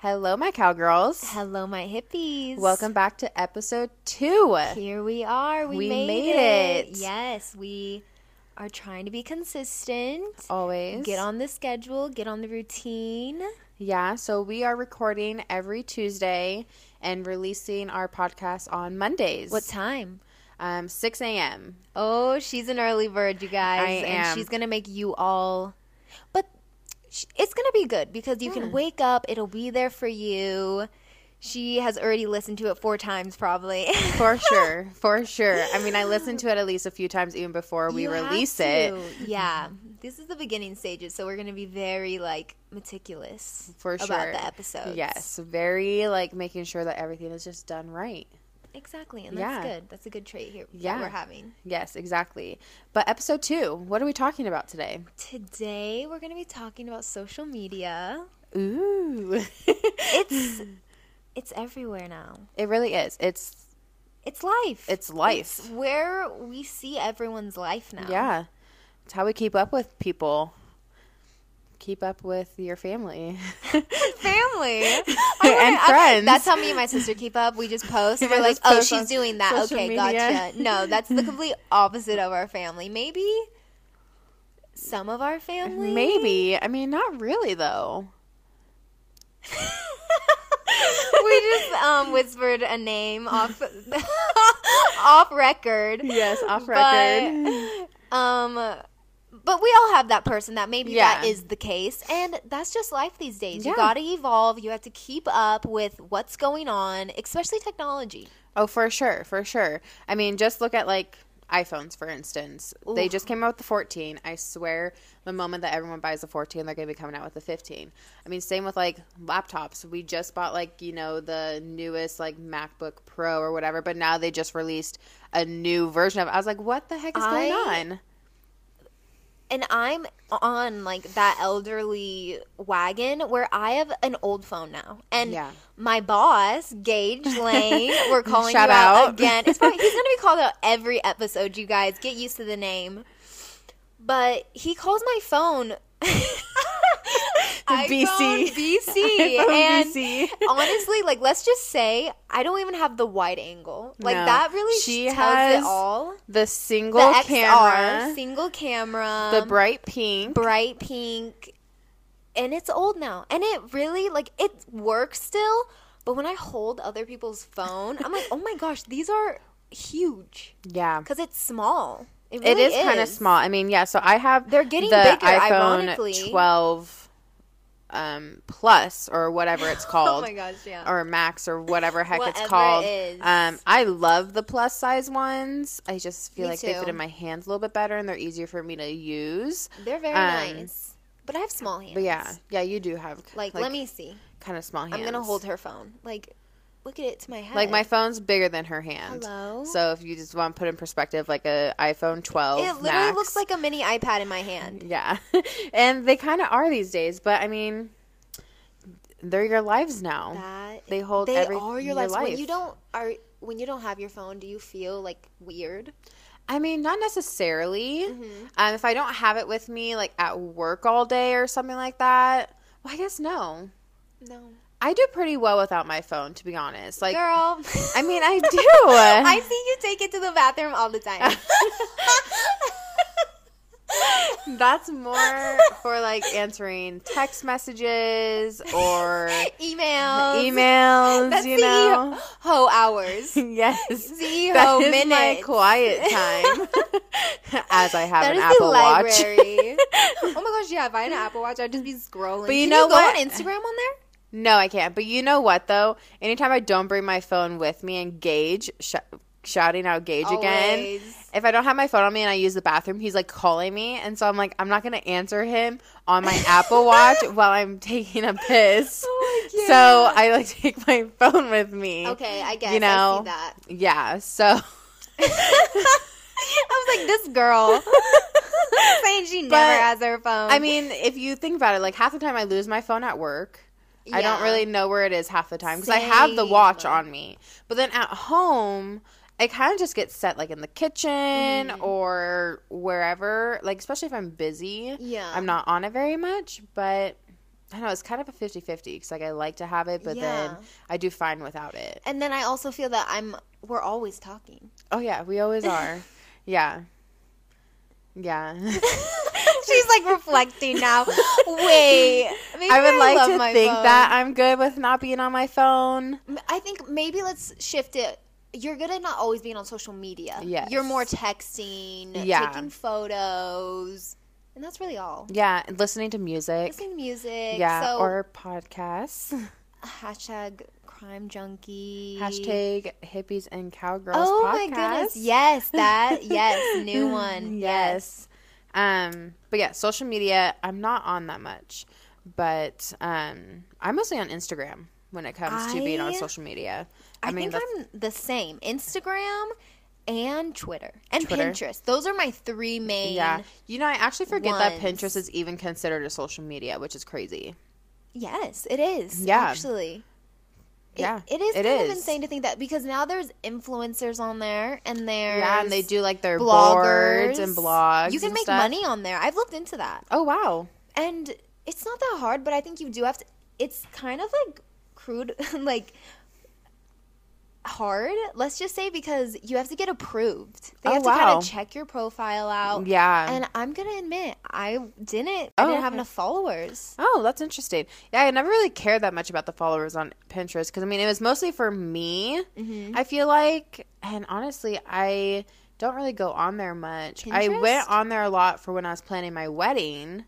Hello, my cowgirls. Hello, my hippies. Welcome back to episode 2. Here we are. We made it. Yes, we are trying to be consistent. Always. Get on the schedule. Get on the routine. Yeah, so we are recording every Tuesday and releasing our podcast on Mondays. What time? 6 a.m. Oh, she's an early bird, you guys. I am. She's going to make you all... But it's going to be good because you can wake up. It'll be there for you. She has already listened to it 4 times probably. For sure. I mean, I listened to it at least a few times even before we release it. Yeah. This is the beginning stages, so we're going to be very, meticulous about the episodes. Yes. Very, making sure that everything is just done right. Exactly. And that's good. That's a good trait here that we're having. Yes, exactly. But episode 2, what are we talking about today? Today, we're going to be talking about social media. Ooh. It's everywhere now. It really is. It's life. It's life. It's where we see everyone's life now. Yeah. It's how we keep up with people. Keep up with your family. And friends. That's how me and my sister keep up. We just post. And we're like, oh, she's doing that. Okay, gotcha. No, that's the complete opposite of our family. Maybe some of our family. Maybe. I mean, not really, though. We just whispered a name off record. Yes, off record. But we all have that person that maybe that is the case. And that's just life these days. Yeah. You got to evolve. You have to keep up with what's going on, especially technology. Oh, for sure. For sure. I mean, just look at iPhones, for instance. Ooh. They just came out with the 14. I swear the moment that everyone buys the 14, they're going to be coming out with the 15. I mean, same with laptops. We just bought the newest MacBook Pro or whatever. But now they just released a new version of it. I was like, what the heck is going on? And I'm on, that elderly wagon where I have an old phone now. And my boss, Gage Lane, we're calling you out again. He's going to be called out every episode, you guys. Get used to the name. But he calls my phone BC. And BC. Honestly, let's just say I don't even have the wide angle. That really tells it all. The single XR, camera. Single camera. The bright pink. And it's old now. And it really, it works still. But when I hold other people's phone, I'm like, oh my gosh, these are huge. Yeah. Because it's small. It really is kind of small. I mean, yeah. So I have the bigger, iPhone ironically. 12 Plus or whatever it's called. Oh my gosh, yeah. Or Max or whatever it's called. I love the plus size ones. I just feel they fit in my hands a little bit better and they're easier for me to use. They're very nice. But I have small hands. But yeah, you do have let me see. Kind of small hands. I'm gonna hold her phone. Look at it to my head. My phone's bigger than her hand. Hello. So if you just want to put in perspective, a iPhone 12 Max. It literally looks like a mini iPad in my hand. Yeah. And they kind of are these days. But, I mean, they're your lives now. They are your lives. Life. When you don't have your phone, do you feel, weird? I mean, not necessarily. Mm-hmm. If I don't have it with me, at work all day or something like that, well, I guess no. No. I do pretty well without my phone, to be honest. Girl. I mean, I do. I see you take it to the bathroom all the time. That's more for, answering text messages or... Emails, that's you know. That's CEO hours. Yes. CEO that is minutes. My quiet time. As I have an Apple Watch. Oh, my gosh, yeah. If I had an Apple Watch, I'd just be scrolling. But Can you go on Instagram on there? No, I can't. But you know what, though? Anytime I don't bring my phone with me and Gage, shouting out Gage Always. Again, if I don't have my phone on me and I use the bathroom, he's, calling me. And so I'm I'm not going to answer him on my Apple Watch while I'm taking a piss. Oh, yeah. So I, take my phone with me. Okay, I guess. You know? I see that. Yeah, so. I was this girl saying she never has her phone. I mean, if you think about it, half the time I lose my phone at work. Yeah. I don't really know where it is half the time because I have the watch on me. But then at home, I kind of just get set in the kitchen or wherever. Especially if I'm busy. Yeah. I'm not on it very much. But I know, it's kind of a 50-50 because, like, I like to have it, but then I do fine without it. And then I also feel that we're always talking. Oh, yeah. We always are. Yeah. Yeah. She's, like, reflecting now. Wait. Maybe I would like to think phone. That I'm good with not being on my phone. I think maybe let's shift it. You're good at not always being on social media. Yes. You're more texting, taking photos. And that's really all. Yeah, and listening to music. Yeah, so, or podcasts. # Crime Junkie. # Hippies and Cowgirls podcast. Oh my goodness. Yes, that. Yes, new one. Yes. But yeah, social media, I'm not on that much. But I'm mostly on Instagram when it comes to being on social media. I think I'm the same. Instagram and Twitter. And Pinterest. Those are my three main You know, I actually forget that Pinterest is even considered a social media, which is crazy. Yes, it is. Yeah. Actually. Yeah. It is kind of insane to think that, because now there's influencers on there, and there's and they do, like, their bloggers. Boards and blogs. You can make money on there. I've looked into that. Oh, wow. And it's not that hard, but I think you do have to. It's kind of, like, crude, like, hard, let's just say, because you have to get approved. They have to kind of check your profile out. Yeah. And I'm going to admit, I didn't have enough followers. Oh, that's interesting. Yeah, I never really cared that much about the followers on Pinterest because, I mean, it was mostly for me, I feel like. And honestly, I don't really go on there much. Pinterest? I went on there a lot for when I was planning my wedding,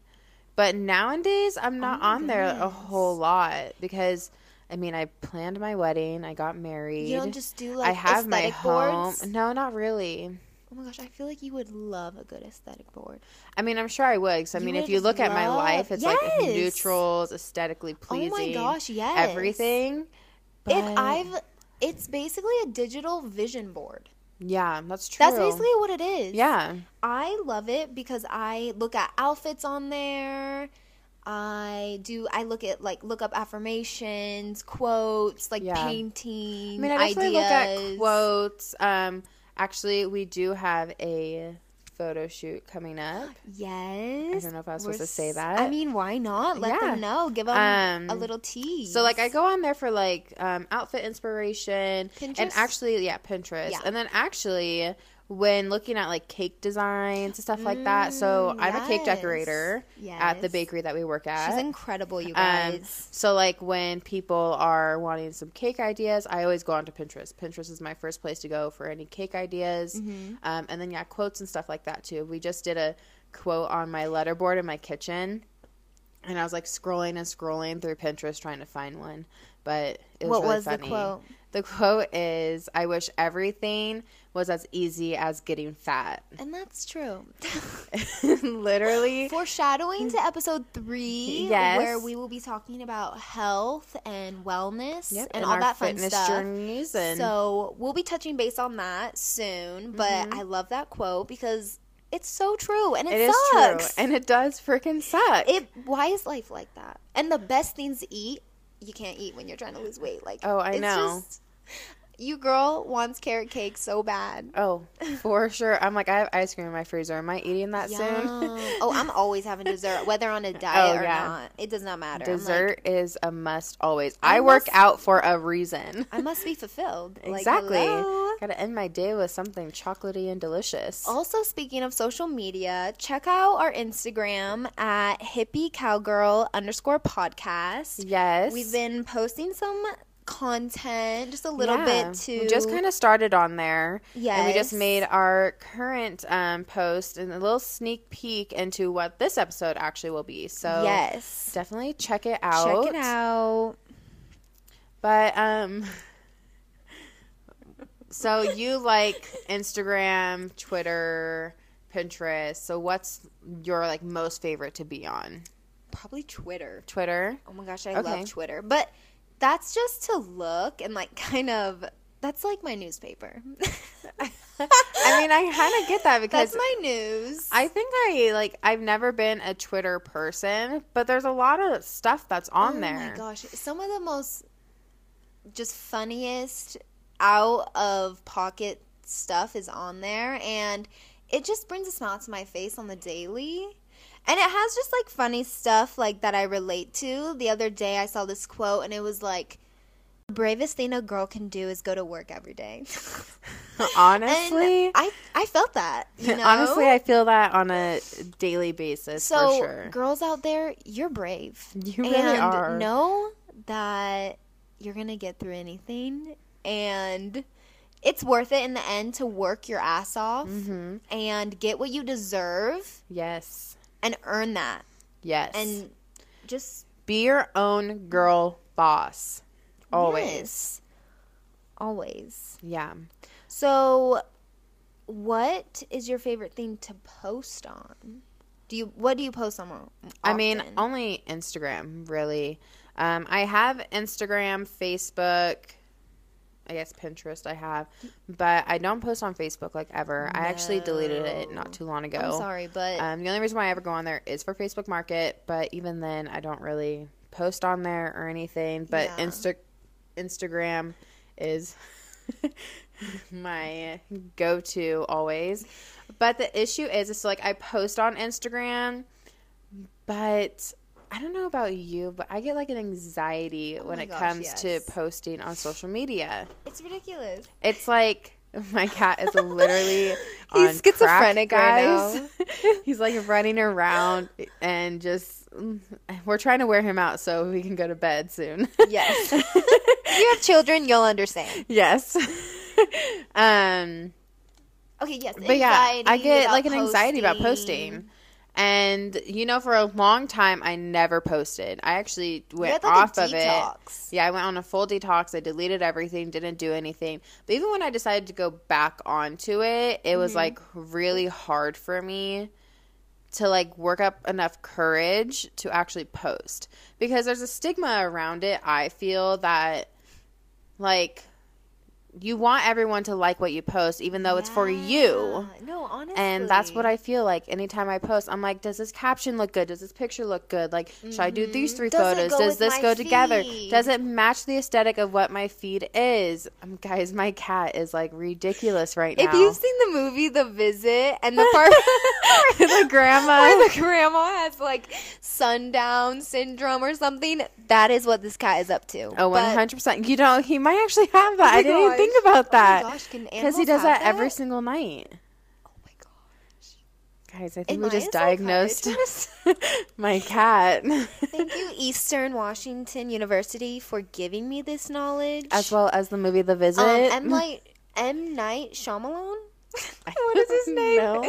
but nowadays I'm not on there a whole lot because – I mean, I planned my wedding. I got married. You don't just do, like, aesthetic boards? No, not really. Oh, my gosh. I feel like you would love a good aesthetic board. I mean, I'm sure I would. Because, I mean, if you look at my life, it's, like, neutrals, aesthetically pleasing. Oh, my gosh, yes. Everything. But... It's basically a digital vision board. Yeah, that's true. That's basically what it is. Yeah. I love it because I look at outfits on there. I look at, like, look up affirmations, quotes, like painting, I mean, I definitely look at quotes. Actually, we do have a photo shoot coming up. Yes. I don't know if I was supposed to say that. I mean, why not? Let them know. Give them a little tease. So, like, I go on there for, like, outfit inspiration. Pinterest? And actually, Pinterest. Yeah. And then actually... when looking at, like, cake designs and stuff like that. So, I'm a cake decorator at the bakery that we work at. She's incredible, you guys. So, like, when people are wanting some cake ideas, I always go onto Pinterest. Pinterest is my first place to go for any cake ideas. And then, quotes and stuff like that, too. We just did a quote on my letterboard in my kitchen. And I was, like, scrolling through Pinterest trying to find one. But it was really funny. What was the quote? The quote is, "I wish everything was as easy as getting fat." And that's true. Literally. Foreshadowing to episode 3, where we will be talking about health and wellness and all that fun stuff. Journeys and so we'll be touching base on that soon. But I love that quote because it's so true, and it sucks. It is true, and it does freaking suck. Why is life like that? And the best things to eat. You can't eat when you're trying to lose weight. Like, oh, I know. Just, you girl wants carrot cake so bad. Oh, for sure. I'm like, I have ice cream in my freezer. Am I eating that soon? Oh, I'm always having dessert, whether on a diet or not. It does not matter. Dessert is a must always. I work out for a reason. I must be fulfilled. Exactly. Got to end my day with something chocolatey and delicious. Also, speaking of social media, check out our Instagram at hippiecowgirl_podcast. Yes. We've been posting some content, just a little bit too. We just kind of started on there. Yes. And we just made our current post and a little sneak peek into what this episode actually will be. So yes, definitely check it out. Check it out. But so you like Instagram, Twitter, Pinterest. So what's your, like, most favorite to be on? Probably Twitter. Twitter? Oh my gosh, I love Twitter. But that's just to look and, like, kind of – that's like my newspaper. I mean, I kind of get that because – that's my news. I think I've never been a Twitter person, but there's a lot of stuff that's on there. Oh, my gosh. Some of the most just funniest – out of pocket stuff is on there, and it just brings a smile to my face on the daily. And it has just, like, funny stuff, like, that I relate to. The other day I saw this quote, and it was, like, the bravest thing a girl can do is go to work every day. Honestly? And I felt that, you know? Honestly, I feel that on a daily basis, so, for sure. So, girls out there, you're brave. You really are. And know that you're going to get through anything, and it's worth it in the end to work your ass off and get what you deserve. Yes. And earn that. Yes. And just be your own girl boss. Always. Yes. Always. Yeah. So what is your favorite thing to post on? What do you post on more often? I mean, only Instagram, really. I have Instagram, Facebook, I guess Pinterest I have, but I don't post on Facebook like ever. No. I actually deleted it not too long ago. I'm sorry, but the only reason why I ever go on there is for Facebook Market, but even then I don't really post on there or anything, but yeah. Instagram is my go-to always. But the issue is it's like I post on Instagram, but I don't know about you, but I get like an anxiety when it comes to posting on social media. It's ridiculous. It's like my cat is literally on He's schizophrenic, guys. He's like running around and just we're trying to wear him out so we can go to bed soon. Yes. If you have children, you'll understand. Yes. Okay, yes. But yeah, I get like an anxiety about posting. And, you know, for a long time, I never posted. I actually went off of it. Yeah, I went on a full detox. I deleted everything, didn't do anything. But even when I decided to go back onto it, it was, like, really hard for me to, like, work up enough courage to actually post. Because there's a stigma around it, I feel, that, like, you want everyone to like what you post, even though it's for you. No, honestly. And that's what I feel like. Anytime I post, I'm like, does this caption look good? Does this picture look good? Like, should I do these three photos? Does this go together? Does it match the aesthetic of what my feed is? Guys, my cat is, like, ridiculous right now. If you've seen the movie The Visit and the part where the grandma has, like, sundown syndrome or something, that is what this cat is up to. Oh, 100%. But, you know, he might actually have that. I didn't even think about that, because he does that every single night. Oh my gosh, guys, I think we just diagnosed my cat. Thank you, Eastern Washington University, for giving me this knowledge, as well as the movie The Visit. M. Night Shyamalan. What is his name?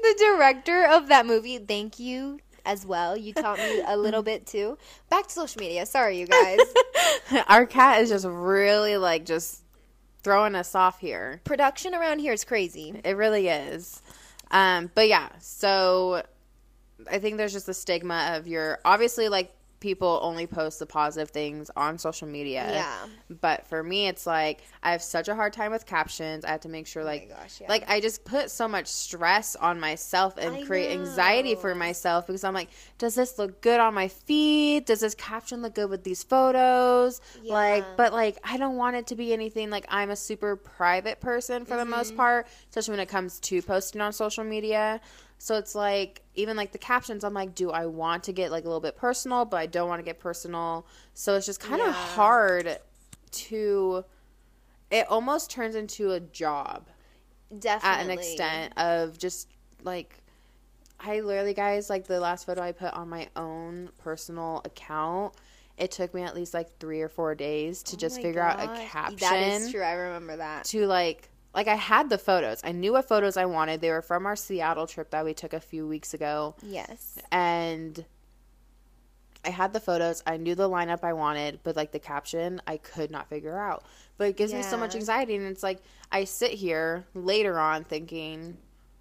The director of that movie. Thank you. As well, you taught me a little bit too. Back to social media. Sorry, you guys. Our cat is just really like just throwing us off here. Production around here is crazy. It really is. But yeah, so I think there's just the stigma of your obviously like people only post the positive things on social media. Yeah. But for me, it's like I have such a hard time with captions. I have to make sure, like, like I just put so much stress on myself and create anxiety for myself because I'm like, does this look good on my feed? Does this caption look good with these photos? Yeah. Like, but like I don't want it to be anything. Like I'm a super private person for the most part, especially when it comes to posting on social media. So it's like, even like the captions, I'm like, do I want to get like a little bit personal, but I don't want to get personal. So it's just kind of hard to, it almost turns into a job. Definitely. At an extent of just like, I literally, guys, like the last photo I put on my own personal account, it took me at least like 3 or 4 days to just figure out a caption. That is true. I remember that. To like I had the photos. I knew what photos I wanted. They were from our Seattle trip that we took a few weeks ago. Yes. And I had the photos. I knew the lineup I wanted, but like the caption, I could not figure out. But it gives me so much anxiety, and it's like I sit here later on thinking,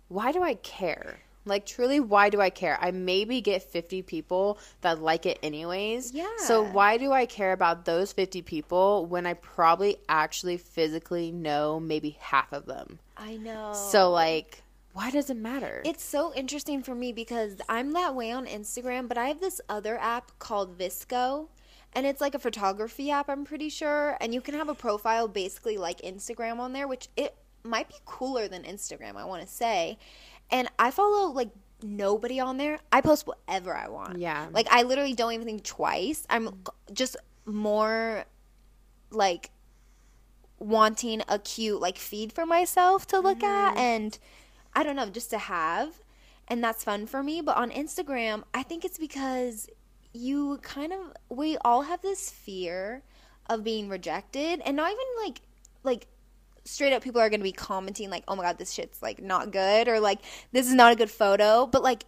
why do I care? Like, truly, why do I care? I maybe get 50 people that like it anyways. Yeah. So why do I care about those 50 people when I probably actually physically know maybe half of them? I know. So, like, why does it matter? It's so interesting for me because I'm that way on Instagram, but I have this other app called VSCO. And it's like a photography app, I'm pretty sure. And you can have a profile basically like Instagram on there, which it might be cooler than Instagram, I want to say. And I follow, like, nobody on there. I post whatever I want. Yeah. Like, I literally don't even think twice. I'm just more, like, wanting a cute, like, feed for myself to look at. And, I don't know, just to have. And that's fun for me. But on Instagram, I think it's because you kind of – we all have this fear of being rejected. And not even, like – straight up people are going to be commenting, like, oh, my God, this shit's, like, not good, or, like, this is not a good photo. But, like,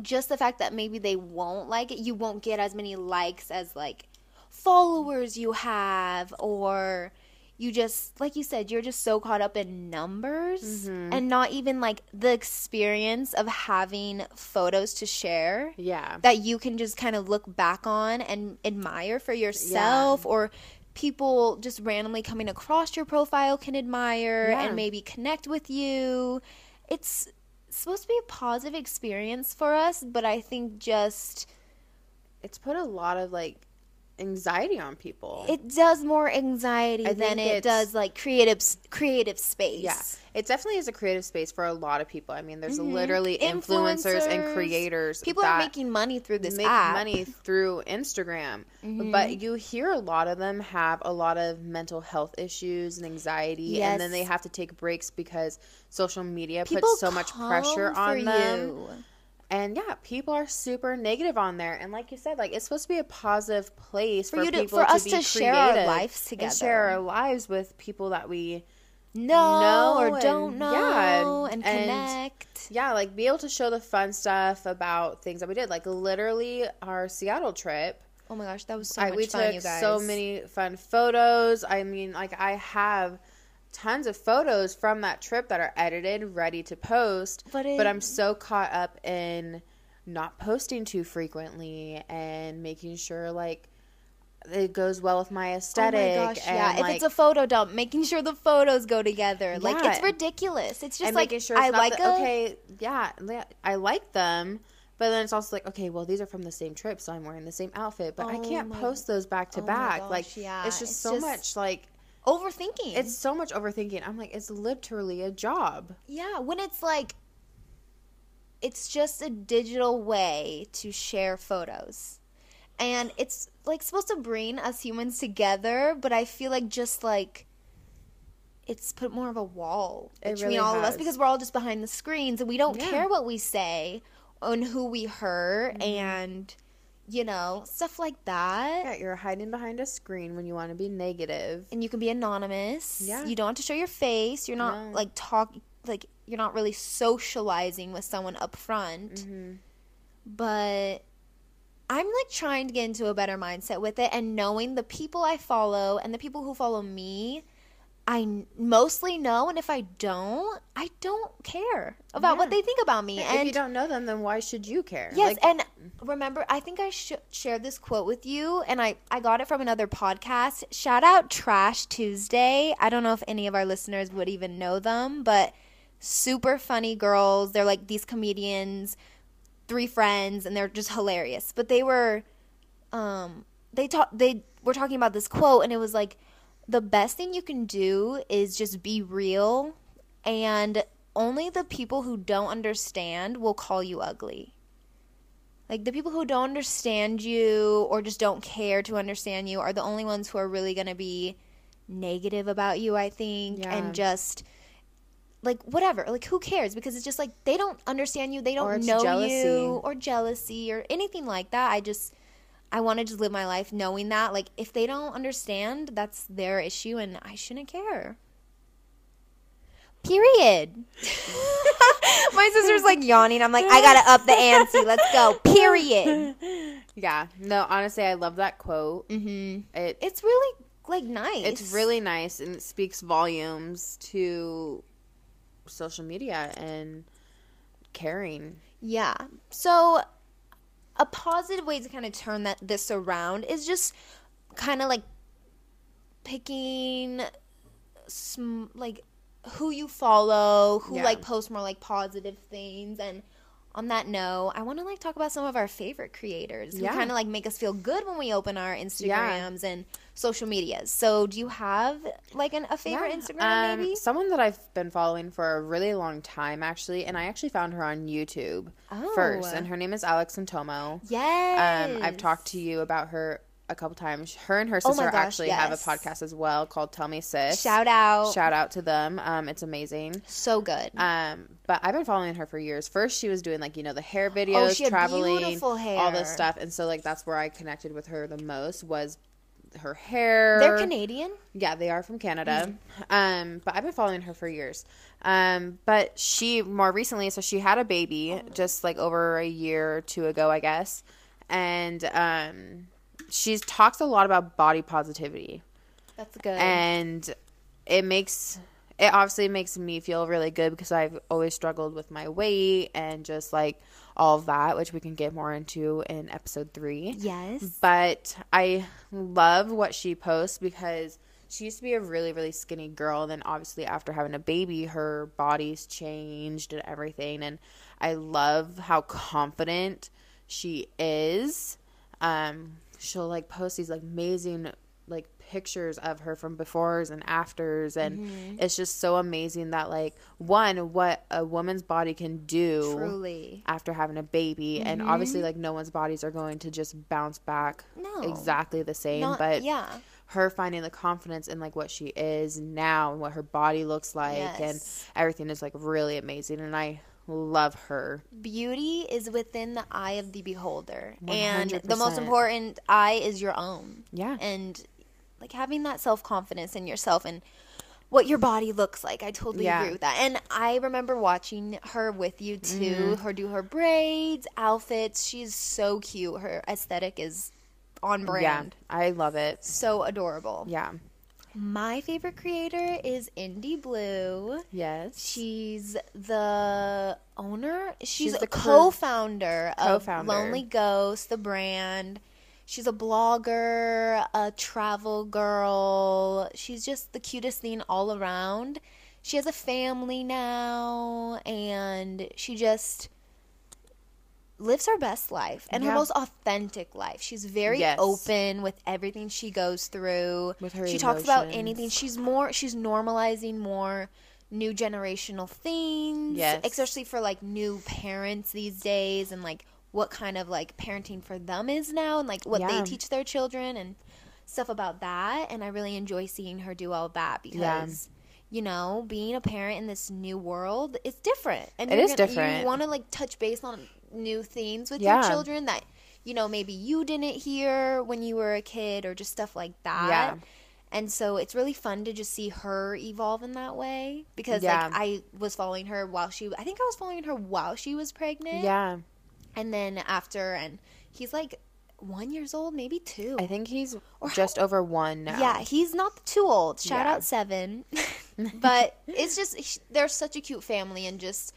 just the fact that maybe they won't like it, you won't get as many likes as, like, followers you have, or you just, like you said, you're just so caught up in numbers and not even, like, the experience of having photos to share that you can just kind of look back on and admire for yourself or – people just randomly coming across your profile can admire and maybe connect with you. It's supposed to be a positive experience for us, but I think just it's put a lot of, like, anxiety on people. It does more anxiety than it does, like, creative space. Yeah, it definitely is a creative space for a lot of people. I mean, there's literally influencers and creators. People that are making money through this app. Make money through Instagram. But you hear a lot of them have a lot of mental health issues and anxiety, and then they have to take breaks because social media puts so much pressure on them. And, yeah, people are super negative on there. And like you said, like, it's supposed to be a positive place for people to be creative. For us to share our lives together. And share our lives with people that we know or don't know and connect. Yeah, like, be able to show the fun stuff about things that we did. Like, literally our Seattle trip. Oh, my gosh, that was so much fun, you guys. We took so many fun photos. I mean, like, I have tons of photos from that trip that are edited, ready to post, but I'm so caught up in not posting too frequently and making sure, like, it goes well with my aesthetic. Oh my gosh, and yeah. Like, if it's a photo dump, making sure the photos go together. Yeah. Like, it's ridiculous. It's just, and like, sure it's I like them. Okay, yeah, I like them. But then it's also like, okay, well, these are from the same trip, so I'm wearing the same outfit. But I can't post those back to back. Gosh, like, it's just much, like, overthinking. It's so much overthinking. I'm like, it's literally a job. Yeah, when it's like, it's just a digital way to share photos. And it's, like, supposed to bring us humans together, but I feel like just, like, it's put more of a wall between all of us because we're all just behind the screens and we don't care what we say and who we hurt and, you know, stuff like that. Yeah, you're hiding behind a screen when you want to be negative. And you can be anonymous. Yeah. You don't have to show your face. You're not, like, you're not really socializing with someone up front. But I'm, like, trying to get into a better mindset with it. And knowing the people I follow and the people who follow me, I mostly know. And if I don't care about what they think about me. And if you don't know them, then why should you care? Yes, and remember, I think I shared this quote with you, and I got it from another podcast. Shout out Trash Tuesday. I don't know if any of our listeners would even know them, but super funny girls. They're like these comedians, three friends, and they're just hilarious. But they were they were talking about this quote, and it was like, the best thing you can do is just be real, and only the people who don't understand will call you ugly. Like, the people who don't understand you or just don't care to understand you are the only ones who are really going to be negative about you, I think, and just, like, whatever. Like, who cares? Because it's just, like, they don't understand you. They don't know you, or jealousy or anything like that. I want to just live my life knowing that, like, if they don't understand, that's their issue, and I shouldn't care. Period. My sister's, like, yawning. I'm like, I got to up the ante. Let's go. Period. Yeah. No, honestly, I love that quote. It's really, like, nice. It's really nice, and it speaks volumes to social media and caring. Yeah. So a positive way to kind of turn this around is just kind of, like, picking some, like, who you follow, who, like, posts more, like, positive things, and on that note, I want to like talk about some of our favorite creators who kind of like make us feel good when we open our Instagrams and social medias. So do you have like a favorite Instagram maybe? Someone that I've been following for a really long time actually, and I actually found her on YouTube first, and her name is Alex Antomo. Yes. I've talked to you about her a couple times. Her and her sister have a podcast as well called Tell Me Sis. Shout out to them. It's amazing. So good. But I've been following her for years. First she was doing like, you know, the hair videos, she had traveling, beautiful hair, all this stuff. And so like that's where I connected with her the most was her hair. They're Canadian? Yeah, they are from Canada. Mm-hmm. But I've been following her for years. But she more recently, so she had a baby just like over a year or two ago, I guess. And she talks a lot about body positivity. That's good. And it obviously makes me feel really good because I've always struggled with my weight and just like all of that, which we can get more into in episode 3. Yes. But I love what she posts because she used to be a really, really skinny girl. And then obviously after having a baby, her body's changed and everything. And I love how confident she is. She'll like post these like amazing like pictures of her from befores and afters, and it's just so amazing that like what a woman's body can do truly after having a baby, and obviously like no one's bodies are going to just bounce back exactly the same, but her finding the confidence in like what she is now and what her body looks like and everything is like really amazing, and I love her. Beauty is within the eye of the beholder. 100%. And the most important eye is your own. Yeah. And like having that self-confidence in yourself and what your body looks like. I totally agree with that. And I remember watching her with you too. Mm-hmm. Her do her braids, outfits. She's so cute. Her aesthetic is on brand. Yeah, I love it. So adorable. Yeah. My favorite creator is Indie Blue. Yes. She's the owner. She's the co-founder of Lonely Ghost, the brand. She's a blogger, a travel girl. She's just the cutest thing all around. She has a family now, and she just lives her best life and her most authentic life. She's very open with everything she goes through. With her emotions. Talks about anything. She's normalizing more new generational things. Yes. Especially for like new parents these days, and like what kind of like parenting for them is now, and like what they teach their children and stuff about that. And I really enjoy seeing her do all that because you know, being a parent in this new world is different. And you want to like touch base on new themes with your children that, you know, maybe you didn't hear when you were a kid or just stuff like that. Yeah. And so it's really fun to just see her evolve in that way because like I was following her while she was pregnant. Yeah. And then after, and he's like 1 year old, maybe 2. I think he's over 1 now. Yeah, he's not too old. Shout out 7. But it's just, they're such a cute family, and just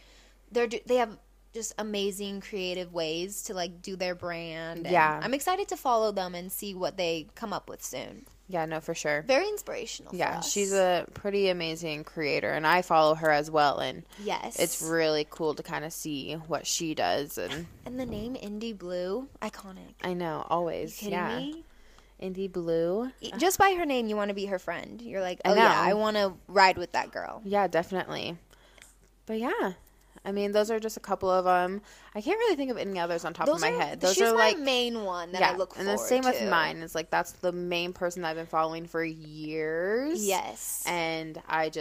they have just amazing creative ways to like do their brand. Yeah. I'm excited to follow them and see what they come up with soon. Yeah, no, for sure. Very inspirational. Yeah, for us. She's a pretty amazing creator, and I follow her as well. And it's really cool to kind of see what she does. And the name Indie Blue, iconic. I know, always. Are you kidding me? Indie Blue. Just by her name, you want to be her friend. You're like, oh yeah, I want to ride with that girl. Yeah, definitely. But yeah. I mean, those are just a couple of them. I can't really think of any others on top of my head. Those are like my main one that I look forward to. And the same with mine. It's like that's the main person that I've been following for years. Yes. And I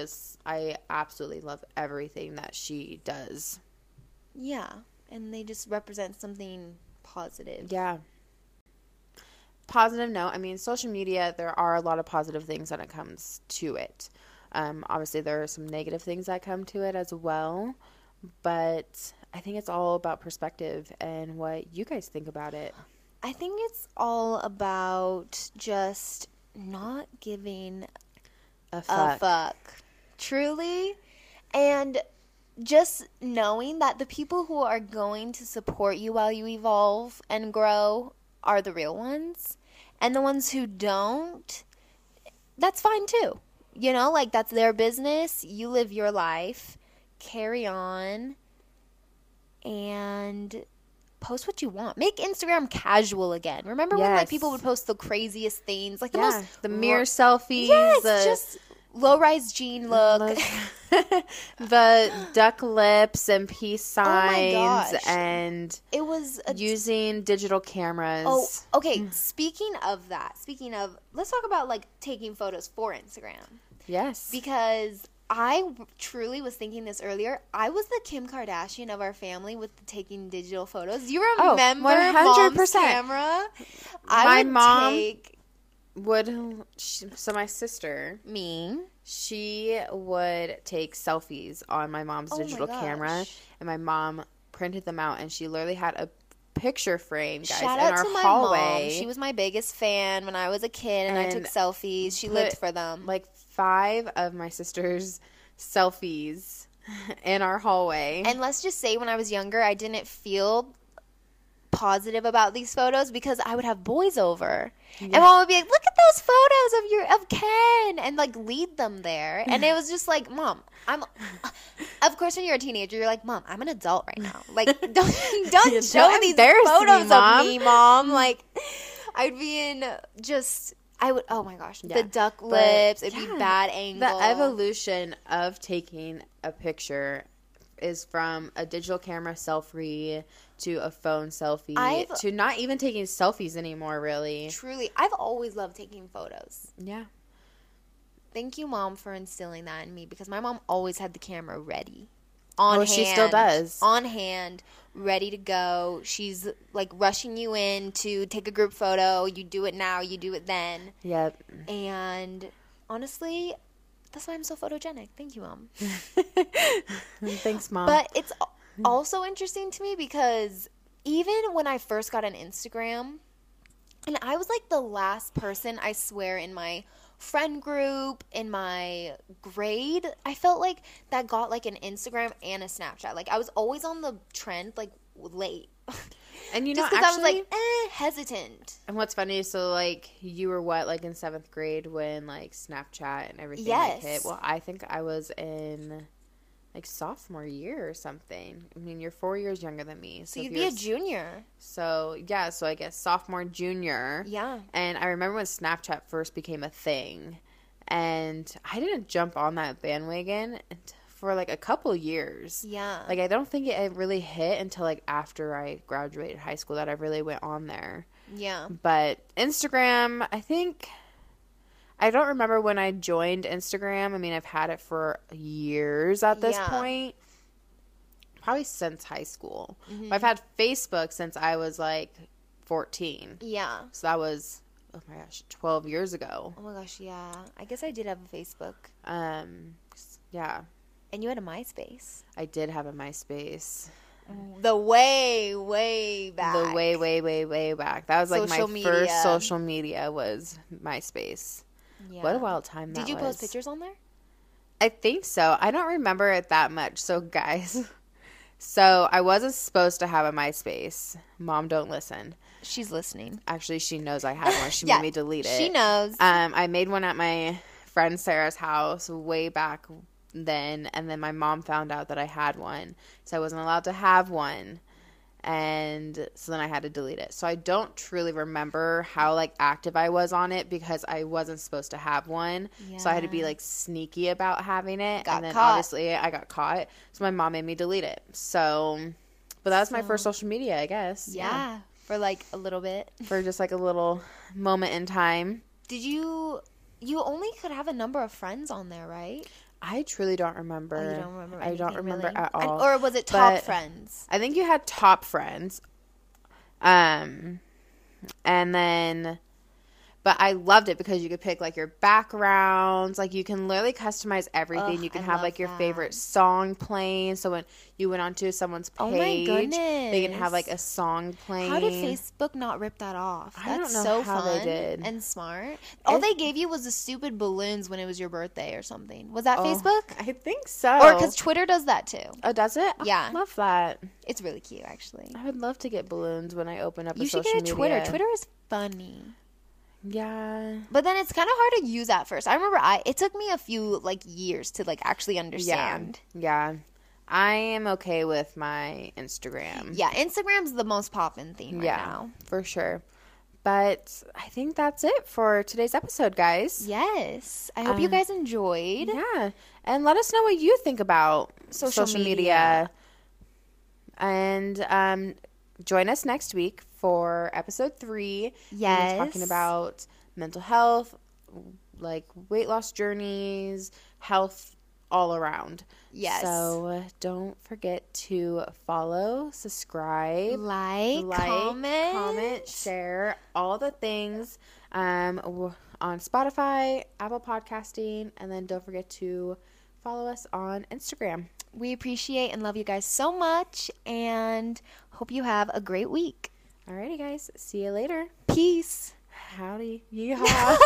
absolutely love everything that she does. Yeah. And they just represent something positive. Yeah. Positive note. I mean, social media, there are a lot of positive things when it comes to it. Obviously, there are some negative things that come to it as well. But I think it's all about perspective and what you guys think about it. I think it's all about just not giving a fuck. Truly. And just knowing that the people who are going to support you while you evolve and grow are the real ones. And the ones who don't, that's fine too. You know, like that's their business. You live your life. Carry on, and post what you want. Make Instagram casual again. Remember when like people would post the craziest things, like the most mirror selfies, just low-rise jean look, the duck lips and peace signs, and it was using digital cameras. Oh, okay. Speaking of, let's talk about like taking photos for Instagram. Yes, because I truly was thinking this earlier. I was the Kim Kardashian of our family with the taking digital photos. Do you remember 100%. Mom's camera? My sister, she would take selfies on my mom's digital camera, and my mom printed them out, and she literally had a picture frame, guys, shout out to my hallway. Mom. She was my biggest fan when I was a kid, and I took selfies. She lived for them. Like 5 of my sister's selfies in our hallway. And let's just say, when I was younger, I didn't feel positive about these photos because I would have boys over, and Mom would be like, "Look at those photos of Ken," and like lead them there. And it was just like, Mom, of course, when you're a teenager, you're like, Mom, I'm an adult right now. Like, don't show these photos of me, Mom. Like, I'd be in just. I would, oh my gosh, the duck lips, it'd be bad angle. The evolution of taking a picture is from a digital camera selfie to a phone selfie to not even taking selfies anymore, really. Truly. I've always loved taking photos. Yeah. Thank you, Mom, for instilling that in me, because my mom always had the camera ready. On hand. She still does. On hand, ready to go. She's like rushing you in to take a group photo. You do it now, you do it then. Yep. And honestly, that's why I'm so photogenic. Thank you, Mom. Thanks, Mom. But it's also interesting to me because even when I first got on Instagram, and I was like the last person, I swear, in my friend group, in my grade, I felt like that got like an Instagram and a Snapchat. Like I was always on the trend, like late. And you know, just because I was like hesitant. And what's funny is, so like you were what, like in 7th grade when like Snapchat and everything like hit. Well, I think I was in like sophomore year or something. I mean, you're 4 years younger than me. So you'd be a junior. So, yeah. So, I guess sophomore, junior. Yeah. And I remember when Snapchat first became a thing. And I didn't jump on that bandwagon for, like, a couple years. Yeah. Like, I don't think it really hit until, like, after I graduated high school that I really went on there. Yeah. But Instagram, I think... I don't remember when I joined Instagram. I mean, I've had it for years at this point. Probably since high school. Mm-hmm. I've had Facebook since I was, like, 14. Yeah. So that was, 12 years ago. Oh, my gosh, yeah. I guess I did have a Facebook. Yeah. And you had a MySpace. I did have a MySpace. The way back. The way back. That was, like, first social media was MySpace. Yeah. What a wild time that was. Did you post pictures on there? I think so. I don't remember it that much. So, guys. So, I wasn't supposed to have a MySpace. Mom, don't listen. She's listening. Actually, she knows I had one. She made me delete it. She knows. I made one at my friend Sarah's house way back then. And then my mom found out that I had one. So, I wasn't allowed to have one. And so then I had to delete it. So I don't truly remember how, like, active I was on it because I wasn't supposed to have one. Yeah. So I had to be, like, sneaky about having it. Obviously, I got caught. So my mom made me delete it. So, but that was my first social media, I guess. Yeah. For, like, a little bit. For just, like, a little moment in time. Did you only could have a number of friends on there, right? I truly don't remember. Oh, you don't remember anything, I don't remember really? At all. Or was it top friends? I think you had top friends. And then, but I loved it because you could pick, like, your backgrounds. Like, you can literally customize everything. Oh, you can have, like, your favorite song playing. So when you went onto someone's page, oh my goodness, they can have, like, a song playing. How did Facebook not rip that off? I don't know so how they did. And smart. All they gave you was the stupid balloons when it was your birthday or something. Was that Facebook? I think so. Or because Twitter does that too. Oh, does it? Yeah. I love that. It's really cute, actually. I would love to get balloons when I open up a social media. You should get a Twitter. Twitter is funny. Yeah. But then it's kind of hard to use at first. I remember it took me a few, like, years to, like, actually understand. Yeah. I am okay with my Instagram. Yeah, Instagram's the most poppin' thing right now. Yeah, for sure. But I think that's it for today's episode, guys. Yes. I hope you guys enjoyed. Yeah. And let us know what you think about social media. And join us next week for episode 3. Yes. We're talking about mental health, like weight loss journeys, health all around. Yes. So don't forget to follow, subscribe, like comment, share, all the things on Spotify, Apple Podcasting, and then don't forget to follow us on Instagram. We appreciate and love you guys so much and hope you have a great week. Alrighty, guys. See you later. Peace. Howdy. Yeehaw.